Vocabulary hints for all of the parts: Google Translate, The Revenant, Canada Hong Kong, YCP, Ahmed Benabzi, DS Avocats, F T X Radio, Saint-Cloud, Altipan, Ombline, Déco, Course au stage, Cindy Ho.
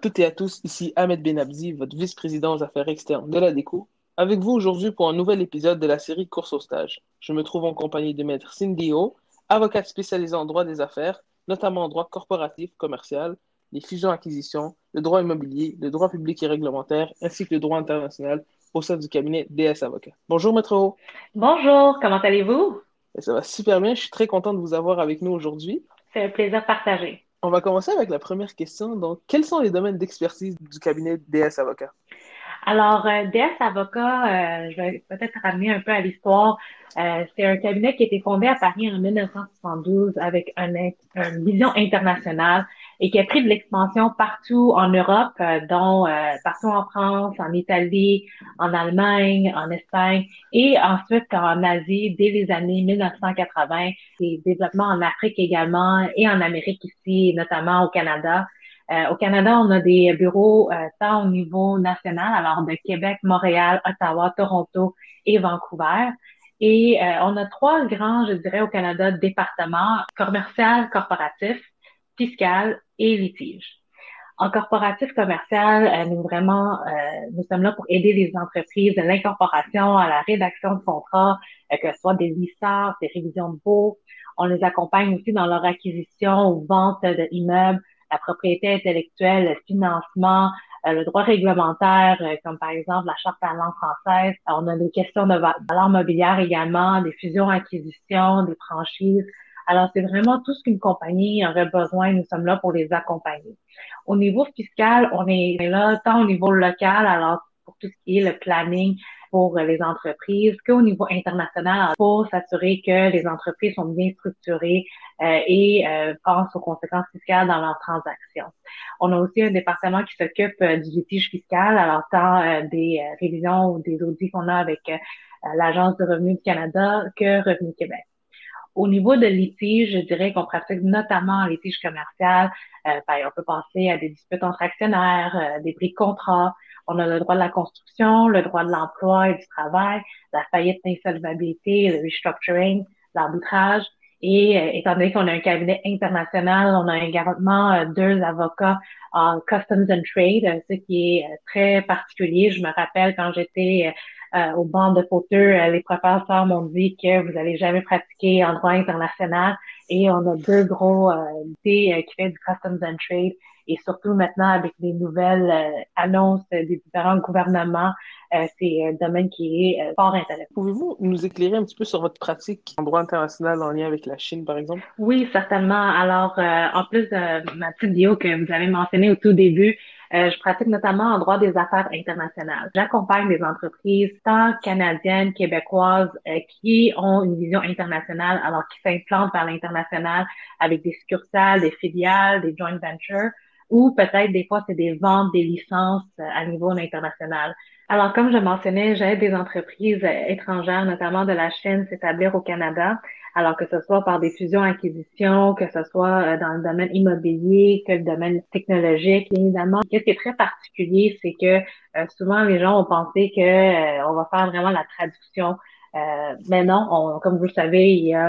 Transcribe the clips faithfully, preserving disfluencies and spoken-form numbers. toutes et à tous, ici Ahmed Benabzi, votre vice-président aux affaires externes de la Déco, avec vous aujourd'hui pour un nouvel épisode de la série Course au stage. Je me trouve en compagnie de maître Cindy Ho, avocate spécialisée en droit des affaires, notamment en droit corporatif, commercial, les fusions-acquisitions, le droit immobilier, le droit public et réglementaire, ainsi que le droit international au sein du cabinet D S Avocats. Bonjour maître Ho. Bonjour, comment allez-vous? Et ça va super bien, je suis très content de vous avoir avec nous aujourd'hui. C'est un plaisir partagé. On va commencer avec la première question. Donc, quels sont les domaines d'expertise du cabinet D S Avocats? Alors, D S Avocats, euh, je vais peut-être ramener un peu à l'histoire. Euh, c'est un cabinet qui a été fondé à Paris en dix-neuf cent soixante-douze avec un, une vision internationale et qui a pris de l'expansion partout en Europe, euh, dont euh, partout en France, en Italie, en Allemagne, en Espagne et ensuite en Asie dès les années mille neuf cent quatre-vingts, et développement en Afrique également et en Amérique ici, notamment au Canada. Euh, au Canada, on a des bureaux euh, tant au niveau national, alors de Québec, Montréal, Ottawa, Toronto et Vancouver. Et euh, on a trois grands, je dirais, au Canada, départements: commercial, corporatif, fiscal et litige. En corporatif commercial, euh, nous vraiment, euh, nous sommes là pour aider les entreprises de l'incorporation à la rédaction de contrats, euh, que ce soit des lissards, des révisions de baux. On les accompagne aussi dans leur acquisition ou vente d'immeubles, la propriété intellectuelle, le financement, euh, le droit réglementaire, euh, comme par exemple la charte à la langue française. Alors, on a des questions de valeur mobilière également, des fusions-acquisitions, des franchises. Alors, c'est vraiment tout ce qu'une compagnie aurait besoin. Nous sommes là pour les accompagner. Au niveau fiscal, on est là tant au niveau local, alors pour tout ce qui est le planning pour les entreprises, qu'au niveau international, pour s'assurer que les entreprises sont bien structurées euh, et euh, pensent aux conséquences fiscales dans leurs transactions. On a aussi un département qui s'occupe euh, du litige fiscal, alors tant euh, des euh, révisions ou des audits qu'on a avec euh, l'Agence du revenu du Canada que Revenu Québec. Au niveau de litige, je dirais qu'on pratique notamment en litige commercial. Euh, ben, on peut penser à des disputes entre actionnaires, euh, des bris de contrat. On a le droit de la construction, le droit de l'emploi et du travail, la faillite d'insolvabilité, le restructuring, l'arbitrage. Et euh, étant donné qu'on a un cabinet international, on a également euh, deux avocats en customs and trade, euh, ce qui est euh, très particulier. Je me rappelle quand j'étais... Euh, Euh, au banc de Poteux, euh, les professeurs m'ont dit que vous n'allez jamais pratiquer en droit international, et on a deux gros euh, idées euh, qui fait du customs and trade, et surtout maintenant avec les nouvelles euh, annonces des différents gouvernements, euh, c'est un domaine qui est euh, fort intéressant. Pouvez-vous nous éclairer un petit peu sur votre pratique en droit international en lien avec la Chine, par exemple? Oui, certainement. Alors, euh, en plus de ma petite vidéo que vous avez mentionnée au tout début, Euh, je pratique notamment en droit des affaires internationales. J'accompagne des entreprises tant canadiennes, québécoises, euh, qui ont une vision internationale, alors qui s'implantent vers l'international avec des succursales, des filiales, des joint ventures, ou peut-être des fois c'est des ventes, des licences euh, à niveau international. Alors comme je mentionnais, j'aide des entreprises euh, étrangères, notamment de la Chine, s'établir au Canada. Alors que ce soit par des fusions-acquisitions, que ce soit dans le domaine immobilier, que le domaine technologique. Et évidemment, ce qui est très particulier, c'est que euh, souvent les gens ont pensé que euh, on va faire vraiment la traduction. Euh, mais non, on, comme vous le savez, il y a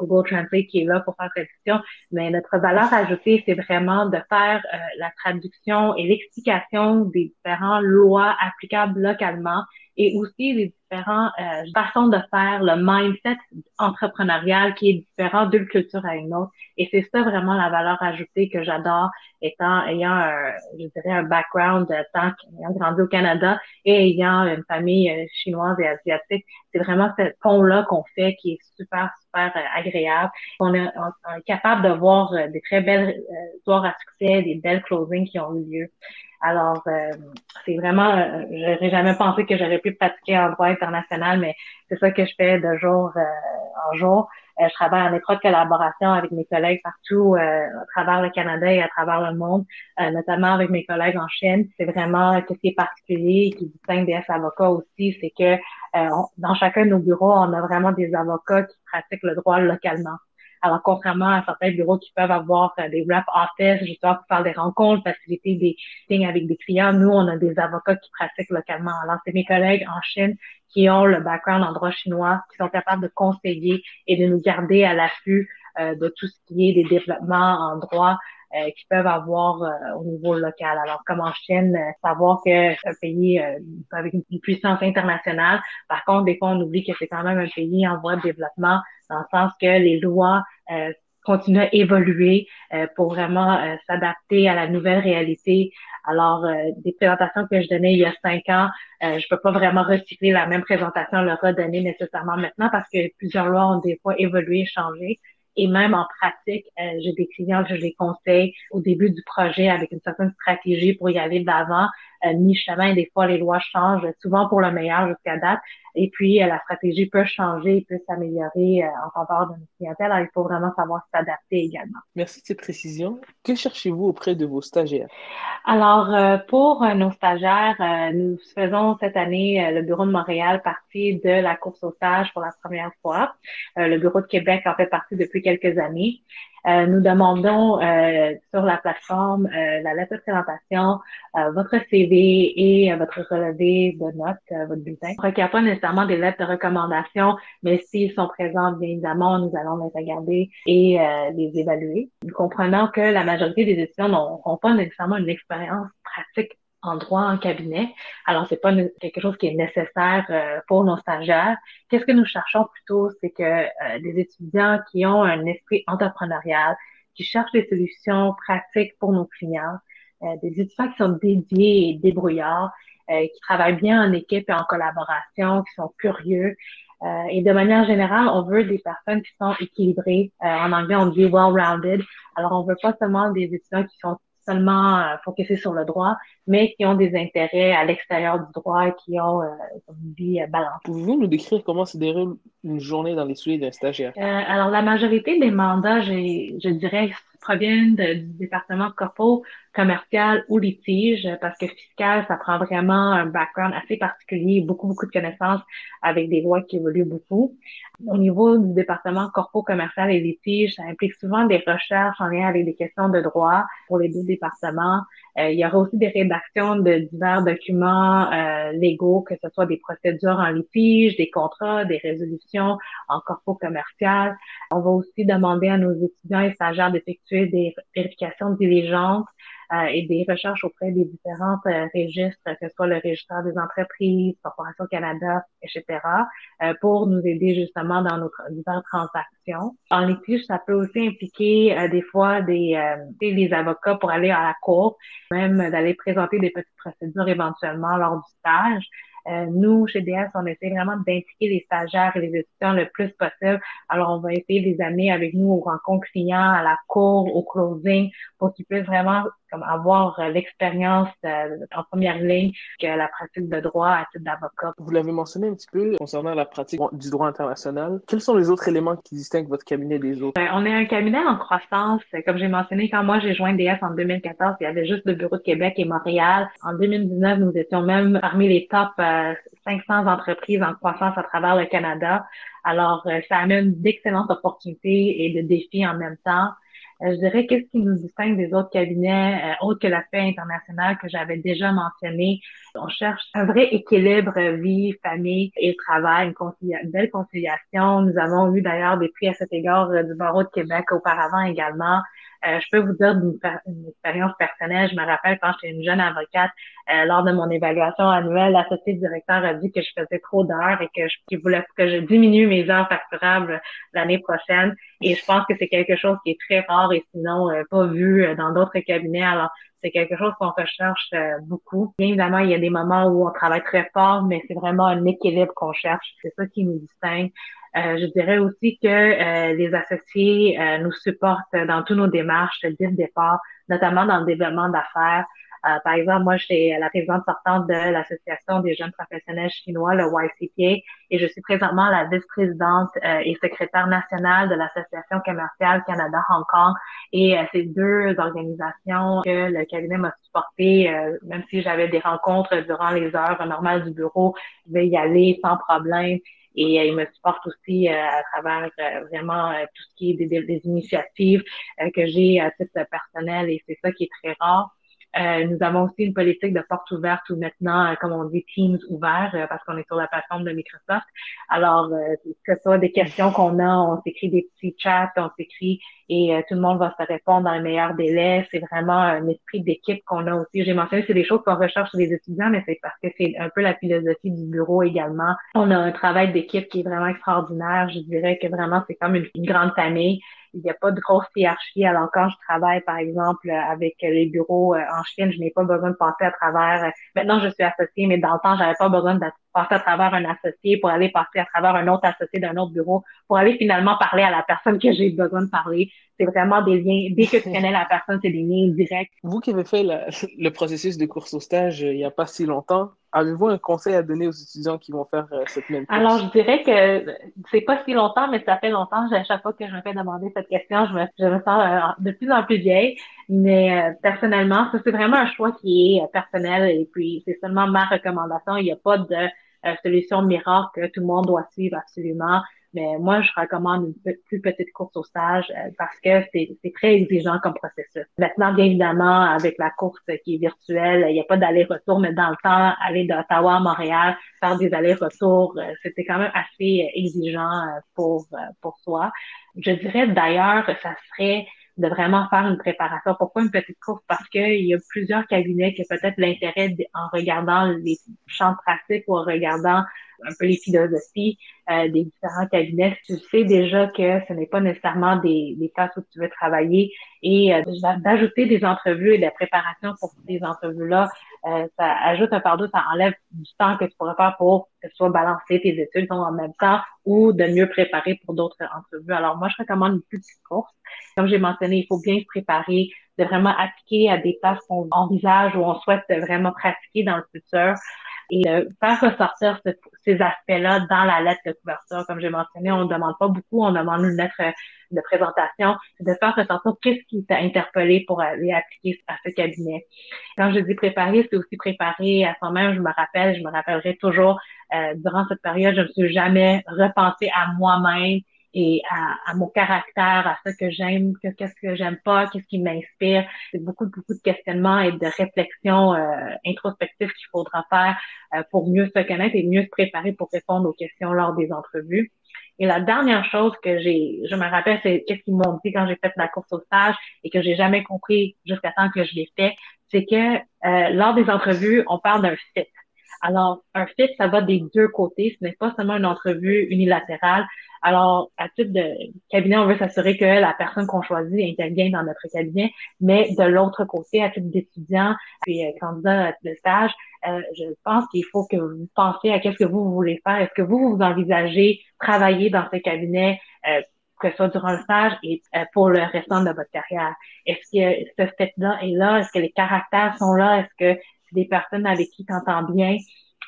Google Translate qui est là pour faire traduction, mais notre valeur ajoutée, c'est vraiment de faire euh, la traduction et l'explication des différentes lois applicables localement et aussi les différentes euh, façons de faire, le mindset entrepreneurial qui est différent d'une culture à une autre. Et c'est ça vraiment la valeur ajoutée que j'adore, étant ayant un, je dirais, un background de tant qu'ayant grandi au Canada et ayant une famille chinoise et asiatique. C'est vraiment ce pont-là qu'on fait qui est super, super agréable. On est, on est capable de voir des très belles histoires à succès, des belles closings qui ont eu lieu. Alors, euh, c'est vraiment, euh, j'aurais jamais pensé que j'aurais pu pratiquer en droit international, mais c'est ça que je fais de jour euh, en jour. Euh, je travaille en étroite collaboration avec mes collègues partout euh, à travers le Canada et à travers le monde, euh, notamment avec mes collègues en Chine. C'est vraiment ce qui est particulier et qui distingue des avocats aussi, c'est que euh, on, dans chacun de nos bureaux, on a vraiment des avocats qui pratiquent le droit localement. Alors, contrairement à certains bureaux qui peuvent avoir euh, des rep office, justement pour faire des rencontres, faciliter des meetings avec des clients, nous, on a des avocats qui pratiquent localement. Alors, c'est mes collègues en Chine qui ont le background en droit chinois, qui sont capables de conseiller et de nous garder à l'affût euh, de tout ce qui est des développements en droit euh, qu'ils peuvent avoir euh, au niveau local. Alors, comme en Chine, euh, savoir que c'est un pays euh, avec une puissance internationale. Par contre, des fois, on oublie que c'est quand même un pays en voie de développement, dans le sens que les lois euh, continuent à évoluer euh, pour vraiment euh, s'adapter à la nouvelle réalité. Alors, euh, des présentations que je donnais il y a cinq ans, euh, je peux pas vraiment recycler la même présentation, le redonner nécessairement maintenant parce que plusieurs lois ont des fois évolué, changé. Et même en pratique, euh, j'ai des clients que je les conseille au début du projet avec une certaine stratégie pour y aller de l'avant. Euh, mi-chemin, des fois, les lois changent, souvent pour le meilleur jusqu'à date. Et puis, euh, la stratégie peut changer, peut s'améliorer euh, en faveur de notre clientèle. Alors, il faut vraiment savoir s'adapter également. Merci de ces précisions. Que cherchez-vous auprès de vos stagiaires? Alors, euh, pour nos stagiaires, euh, nous faisons cette année, euh, le bureau de Montréal, partie de la course au stage pour la première fois. Euh, le bureau de Québec en fait partie depuis quelques années. Euh, nous demandons euh, sur la plateforme euh, la lettre de présentation, euh, votre C V et euh, votre relevé de notes, euh, votre bulletin. On ne requiert pas nécessairement des lettres de recommandation, mais s'ils sont présents, bien évidemment, nous allons les regarder et euh, les évaluer. Nous comprenons que la majorité des étudiants n'ont pas nécessairement une expérience pratique en droit en cabinet. Alors, c'est pas quelque chose qui est nécessaire euh, pour nos stagiaires. Qu'est-ce que nous cherchons plutôt, c'est que euh, des étudiants qui ont un esprit entrepreneurial, qui cherchent des solutions pratiques pour nos clients, euh, des étudiants qui sont dédiés et débrouillards, euh, qui travaillent bien en équipe et en collaboration, qui sont curieux. Euh, et de manière générale, on veut des personnes qui sont équilibrées. Euh, en anglais, on dit « well-rounded ». Alors, on veut pas seulement des étudiants qui sont seulement euh, focusés sur le droit, mais qui ont des intérêts à l'extérieur du droit et qui ont euh, une vie euh, balancée. Pouvez-vous nous décrire comment se déroule une journée dans les souliers d'un stagiaire? Euh, alors, la majorité des mandats, j'ai, je dirais, proviennent de, du département corpo, commercial ou litige, parce que fiscal, ça prend vraiment un background assez particulier, beaucoup, beaucoup de connaissances avec des lois qui évoluent beaucoup. Au niveau du département corpo, commercial et litige, ça implique souvent des recherches en lien avec des questions de droit pour les deux départements. Euh, il y aura aussi des rédactions de divers documents euh, légaux, que ce soit des procédures en litige, des contrats, des résolutions en corpo commercial. On va aussi demander à nos étudiants et stagiaires d'effectuer des vérifications de diligence euh, et des recherches auprès des différents euh, registres, que ce soit le registraire des entreprises, Corporation Canada, et cetera, euh, pour nous aider justement dans nos diverses transactions. En litige, ça peut aussi impliquer euh, des fois des, euh, des avocats pour aller à la cour, même d'aller présenter des petites procédures éventuellement lors du stage. Euh, nous, chez D S, on essaie vraiment d'impliquer les stagiaires et les étudiants le plus possible. Alors, on va essayer de les amener avec nous aux rencontres clients, à la cour, au closing, pour qu'ils puissent vraiment comme avoir l'expérience euh, en première ligne que la pratique de droit à titre d'avocat. Vous l'avez mentionné un petit peu concernant la pratique du droit international. Quels sont les autres éléments qui distinguent votre cabinet des autres? Euh, on est un cabinet en croissance. Comme j'ai mentionné, quand moi j'ai joint D S en deux mille quatorze, il y avait juste le bureau de Québec et Montréal. En deux mille dix-neuf, nous étions même parmi les top euh, cinq cents entreprises en croissance à travers le Canada. Alors, euh, ça amène d'excellentes opportunités et de défis en même temps. Je dirais qu'est-ce qui nous distingue des autres cabinets, euh, autre que l'aspect international que j'avais déjà mentionné. On cherche un vrai équilibre vie, famille et travail, une, concilia- une belle conciliation. Nous avons eu d'ailleurs des prix à cet égard euh, du barreau de Québec auparavant également. Euh, je peux vous dire d'une une expérience personnelle. Je me rappelle quand j'étais une jeune avocate, euh, lors de mon évaluation annuelle, l'associé directeur a dit que je faisais trop d'heures et que je, qu'il voulait que je diminue mes heures facturables l'année prochaine. Et je pense que c'est quelque chose qui est très rare et sinon euh, pas vu euh, dans d'autres cabinets. Alors, c'est quelque chose qu'on recherche euh, beaucoup. Bien évidemment, il y a des moments où on travaille très fort, mais c'est vraiment un équilibre qu'on cherche. C'est ça qui nous distingue. Euh, je dirais aussi que euh, les associés euh, nous supportent dans toutes nos démarches dès le départ, notamment dans le développement d'affaires. Euh, par exemple, moi, je suis la présidente sortante de l'Association des jeunes professionnels chinois, le Y C P, et je suis présentement la vice-présidente euh, et secrétaire nationale de l'Association commerciale Canada Hong Kong. Et euh, ces deux organisations que le cabinet m'a supportées, euh, même si j'avais des rencontres durant les heures normales du bureau, je vais y aller sans problème. Et euh, ils me supportent aussi euh, à travers euh, vraiment euh, tout ce qui est des, des initiatives euh, que j'ai à titre personnel, et c'est ça qui est très rare. Euh, nous avons aussi une politique de porte ouverte ou maintenant, euh, comme on dit, Teams ouvert, euh, parce qu'on est sur la plateforme de Microsoft. Alors, euh, que ce soit des questions qu'on a, on s'écrit des petits chats, on s'écrit et euh, tout le monde va se répondre dans les meilleurs délais. C'est vraiment un esprit d'équipe qu'on a aussi. J'ai mentionné, c'est des choses qu'on recherche chez les étudiants, mais c'est parce que c'est un peu la philosophie du bureau également. On a un travail d'équipe qui est vraiment extraordinaire. Je dirais que vraiment, c'est comme une, une grande famille. Il n'y a pas de grosse hiérarchie. Alors, quand je travaille, par exemple, avec les bureaux en Chine, je n'ai pas besoin de passer à travers... Maintenant, je suis associée, mais dans le temps, j'avais pas besoin de passer à travers un associé pour aller passer à travers un autre associé d'un autre bureau pour aller finalement parler à la personne que j'ai besoin de parler. C'est vraiment des liens. Dès que tu connais la personne, c'est des liens directs. Vous qui avez fait la, le processus de course au stage il n'y a pas si longtemps, avez-vous un conseil à donner aux étudiants qui vont faire euh, cette même course? Alors, je dirais que c'est pas si longtemps, mais ça fait longtemps. À chaque fois que je me fais demander cette question, je me, je me sens euh, de plus en plus vieille. Mais euh, personnellement, ça, c'est vraiment un choix qui est euh, personnel. Et puis, c'est seulement ma recommandation. Il n'y a pas de euh, solution miracle que tout le monde doit suivre absolument. Mais moi, je recommande une pe- plus petite course au stage euh, parce que c'est, c'est très exigeant comme processus. Maintenant, bien évidemment, avec la course qui est virtuelle, il n'y a pas d'aller-retour, mais dans le temps, aller d'Ottawa à Montréal, faire des allers-retours, euh, c'était quand même assez exigeant euh, pour euh, pour soi. Je dirais d'ailleurs, ça serait de vraiment faire une préparation. Pourquoi une petite course? Parce que il y a plusieurs cabinets qui ont peut-être l'intérêt en regardant les champs pratiques ou en regardant un peu les philosophies euh, des différents cabinets. Tu sais déjà que ce n'est pas nécessairement des, des places où tu veux travailler et euh, d'ajouter des entrevues et de la préparation pour ces entrevues-là, euh, ça ajoute un fardeau, ça enlève du temps que tu pourrais faire pour que tu sois balancé tes études en même temps ou de mieux préparer pour d'autres entrevues. Alors moi, je recommande une petite course. Comme j'ai mentionné, il faut bien se préparer, de vraiment appliquer à des places qu'on envisage ou on souhaite vraiment pratiquer dans le futur. Et euh, faire ressortir ce, ces aspects-là dans la lettre de couverture. Comme j'ai mentionné, on ne demande pas beaucoup, on demande une lettre de présentation. C'est de faire ressortir qu'est-ce qui t'a interpellé pour aller appliquer à ce cabinet. Quand je dis préparer, c'est aussi préparer à soi-même. Je me rappelle, je me rappellerai toujours, euh, durant cette période, je ne me suis jamais repensée à moi-même et à, à mon caractère, à ce que j'aime, que, qu'est-ce que j'aime pas, qu'est-ce qui m'inspire. C'est beaucoup, beaucoup de questionnements et de réflexions euh, introspectives qu'il faudra faire euh, pour mieux se connaître et mieux se préparer pour répondre aux questions lors des entrevues. Et la dernière chose que j'ai, je me rappelle, c'est qu'est-ce qu'ils m'ont dit quand j'ai fait la course au stage et que j'ai jamais compris jusqu'à temps que je l'ai fait, c'est que euh, lors des entrevues, on parle d'un fit. Alors, un fit, ça va des deux côtés. Ce n'est pas seulement une entrevue unilatérale. Alors, à titre de cabinet, on veut s'assurer que la personne qu'on choisit intervient dans notre cabinet, mais de l'autre côté, à titre d'étudiant puis euh, candidat de stage, euh, je pense qu'il faut que vous pensiez à qu'est-ce que vous voulez faire. Est-ce que vous, vous envisagez travailler dans ce cabinet, euh, que ce soit durant le stage et euh, pour le restant de votre carrière? Est-ce que ce fit-là est là? Est-ce que les caractères sont là? Est-ce que des personnes avec qui tu t'entends bien?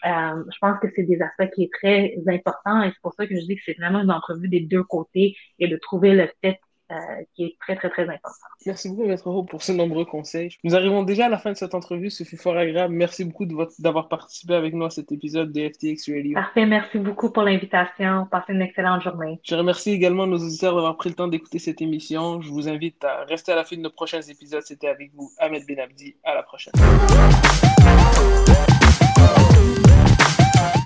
Euh, je pense que c'est des aspects qui est très important et c'est pour ça que je dis que c'est vraiment une entrevue des deux côtés et de trouver le fait euh, qui est très, très, très important. Merci beaucoup, Maître Ho, pour ces nombreux conseils. Nous arrivons déjà à la fin de cette entrevue. Ce fut fort agréable. Merci beaucoup de votre, d'avoir participé avec nous à cet épisode de F T X Radio. Parfait. Merci beaucoup pour l'invitation. Passez une excellente journée. Je remercie également nos auditeurs d'avoir pris le temps d'écouter cette émission. Je vous invite à rester à la fin de nos prochains épisodes. C'était avec vous, Ahmed Benabzi. À la prochaine.